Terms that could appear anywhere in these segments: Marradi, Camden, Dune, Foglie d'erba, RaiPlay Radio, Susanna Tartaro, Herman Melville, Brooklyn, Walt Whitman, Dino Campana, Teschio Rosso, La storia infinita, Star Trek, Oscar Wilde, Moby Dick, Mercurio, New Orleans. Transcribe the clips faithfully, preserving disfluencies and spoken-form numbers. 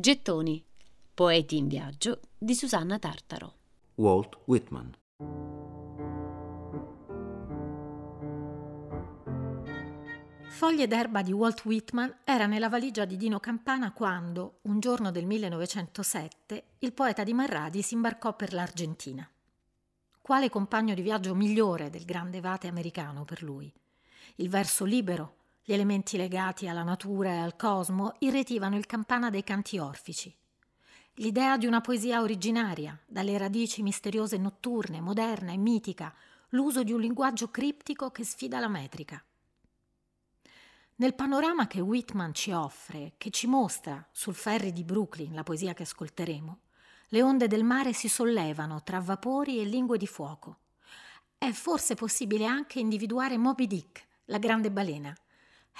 Gettoni, poeti in viaggio di Susanna Tartaro. Walt Whitman. Foglie d'erba di Walt Whitman era nella valigia di Dino Campana quando, un giorno del millenovecentosette, il poeta di Marradi si imbarcò per l'Argentina. Quale compagno di viaggio migliore del grande vate americano per lui? Il verso libero, gli elementi legati alla natura e al cosmo irretivano il Campana dei canti orfici. L'idea di una poesia originaria, dalle radici misteriose notturne, moderna e mitica, l'uso di un linguaggio criptico che sfida la metrica. Nel panorama che Whitman ci offre, che ci mostra sul ferry di Brooklyn, la poesia che ascolteremo, le onde del mare si sollevano tra vapori e lingue di fuoco. È forse possibile anche individuare Moby Dick, la grande balena.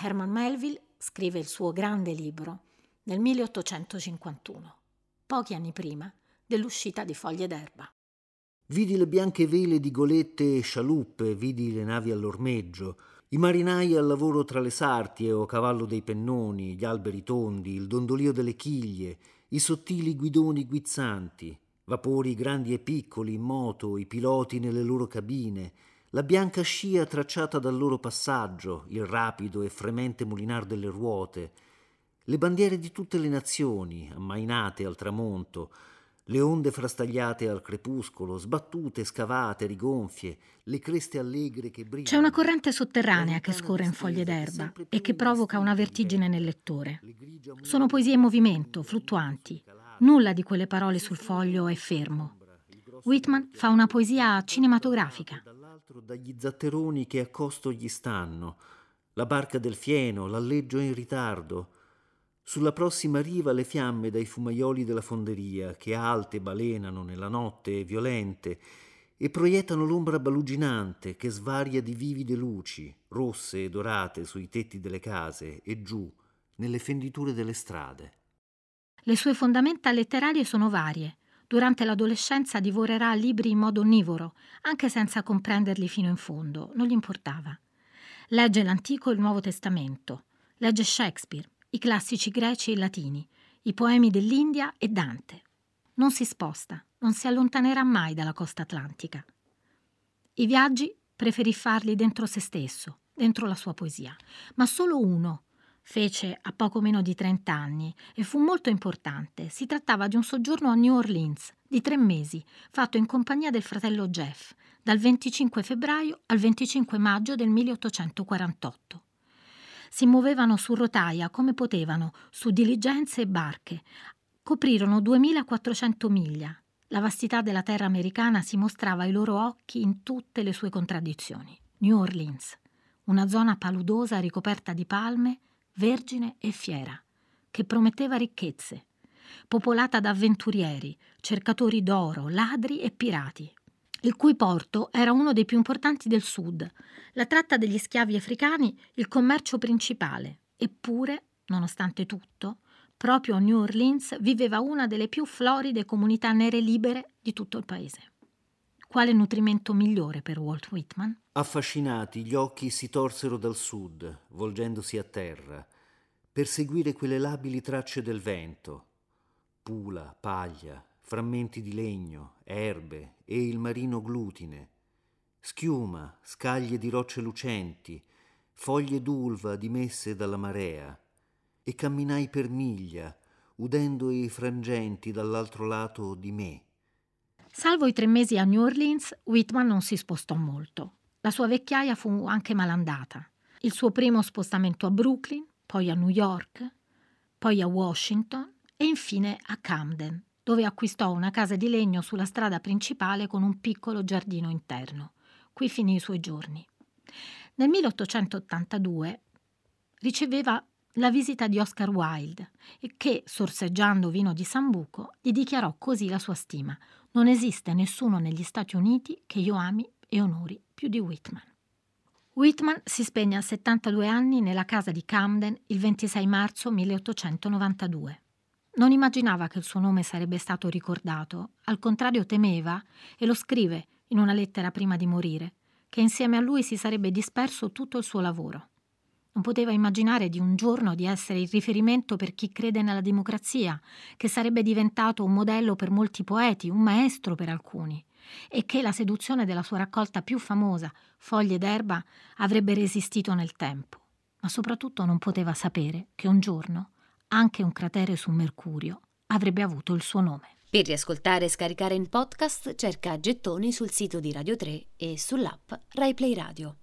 Herman Melville scrive il suo grande libro nel milleottocentocinquantuno, pochi anni prima dell'uscita di Foglie d'erba. Vidi le bianche vele di golette e scialuppe, vidi le navi all'ormeggio, i marinai al lavoro tra le sartie o a cavallo dei pennoni, gli alberi tondi, il dondolio delle chiglie, i sottili guidoni guizzanti, vapori grandi e piccoli in moto, i piloti nelle loro cabine, la bianca scia tracciata dal loro passaggio, il rapido e fremente mulinar delle ruote, le bandiere di tutte le nazioni, ammainate al tramonto, le onde frastagliate al crepuscolo, sbattute, scavate, rigonfie, le creste allegre che brillano. C'è una corrente sotterranea che scorre in Foglie d'erba e che provoca una vertigine nel lettore. Sono poesie in movimento, fluttuanti. Nulla di quelle parole sul foglio è fermo. Whitman fa una poesia cinematografica. Dagli zatteroni che a costo gli stanno, la barca del fieno, l'alleggio in ritardo, sulla prossima riva le fiamme dai fumaioli della fonderia che alte balenano nella notte violente e proiettano l'ombra baluginante che svaria di vivide luci, rosse e dorate sui tetti delle case e giù, nelle fenditure delle strade. Le sue fondamenta letterarie sono varie. Durante l'adolescenza divorerà libri in modo onnivoro, anche senza comprenderli fino in fondo, non gli importava. Legge l'Antico e il Nuovo Testamento, legge Shakespeare, i classici greci e latini, i poemi dell'India e Dante. Non si sposta, non si allontanerà mai dalla costa atlantica. I viaggi preferì farli dentro se stesso, dentro la sua poesia, ma solo uno. Fece a poco meno di trent'anni e fu molto importante. Si trattava di un soggiorno a New Orleans di tre mesi, fatto in compagnia del fratello Jeff, dal venticinque febbraio al venticinque maggio del milleottocentoquarantotto. Si muovevano su rotaia come potevano, su diligenze e barche. Coprirono duemilaquattrocento miglia. La vastità della terra americana si mostrava ai loro occhi in tutte le sue contraddizioni. New Orleans, una zona paludosa ricoperta di palme, vergine e fiera, che prometteva ricchezze, popolata da avventurieri, cercatori d'oro, ladri e pirati, il cui porto era uno dei più importanti del sud, la tratta degli schiavi africani il commercio principale. Eppure, nonostante tutto, proprio a New Orleans viveva una delle più floride comunità nere libere di tutto il paese. Quale nutrimento migliore per Walt Whitman? Affascinati, gli occhi si torsero dal sud, volgendosi a terra, per seguire quelle labili tracce del vento. Pula, paglia, frammenti di legno, erbe e il marino glutine, schiuma, scaglie di rocce lucenti, foglie d'ulva dimesse dalla marea, e camminai per miglia, udendo i frangenti dall'altro lato di me. Salvo i tre mesi a New Orleans, Whitman non si spostò molto. La sua vecchiaia fu anche malandata. Il suo primo spostamento a Brooklyn, poi a New York, poi a Washington e infine a Camden, dove acquistò una casa di legno sulla strada principale con un piccolo giardino interno. Qui finì i suoi giorni. Nel milleottocentottantadue riceveva la visita di Oscar Wilde, che, sorseggiando vino di sambuco, gli dichiarò così la sua stima: non esiste nessuno negli Stati Uniti che io ami e onori più di Whitman. Whitman si spegne a settantadue anni nella casa di Camden il ventisei marzo milleottocentonovantadue. Non immaginava che il suo nome sarebbe stato ricordato, al contrario temeva, e lo scrive in una lettera prima di morire, che insieme a lui si sarebbe disperso tutto il suo lavoro. Non poteva immaginare di un giorno di essere il riferimento per chi crede nella democrazia, che sarebbe diventato un modello per molti poeti, un maestro per alcuni, e che la seduzione della sua raccolta più famosa, Foglie d'erba, avrebbe resistito nel tempo. Ma soprattutto non poteva sapere che un giorno anche un cratere su Mercurio avrebbe avuto il suo nome. Per riascoltare e scaricare in podcast, cerca Gettoni sul sito di Radio tre e sull'app RaiPlay Radio.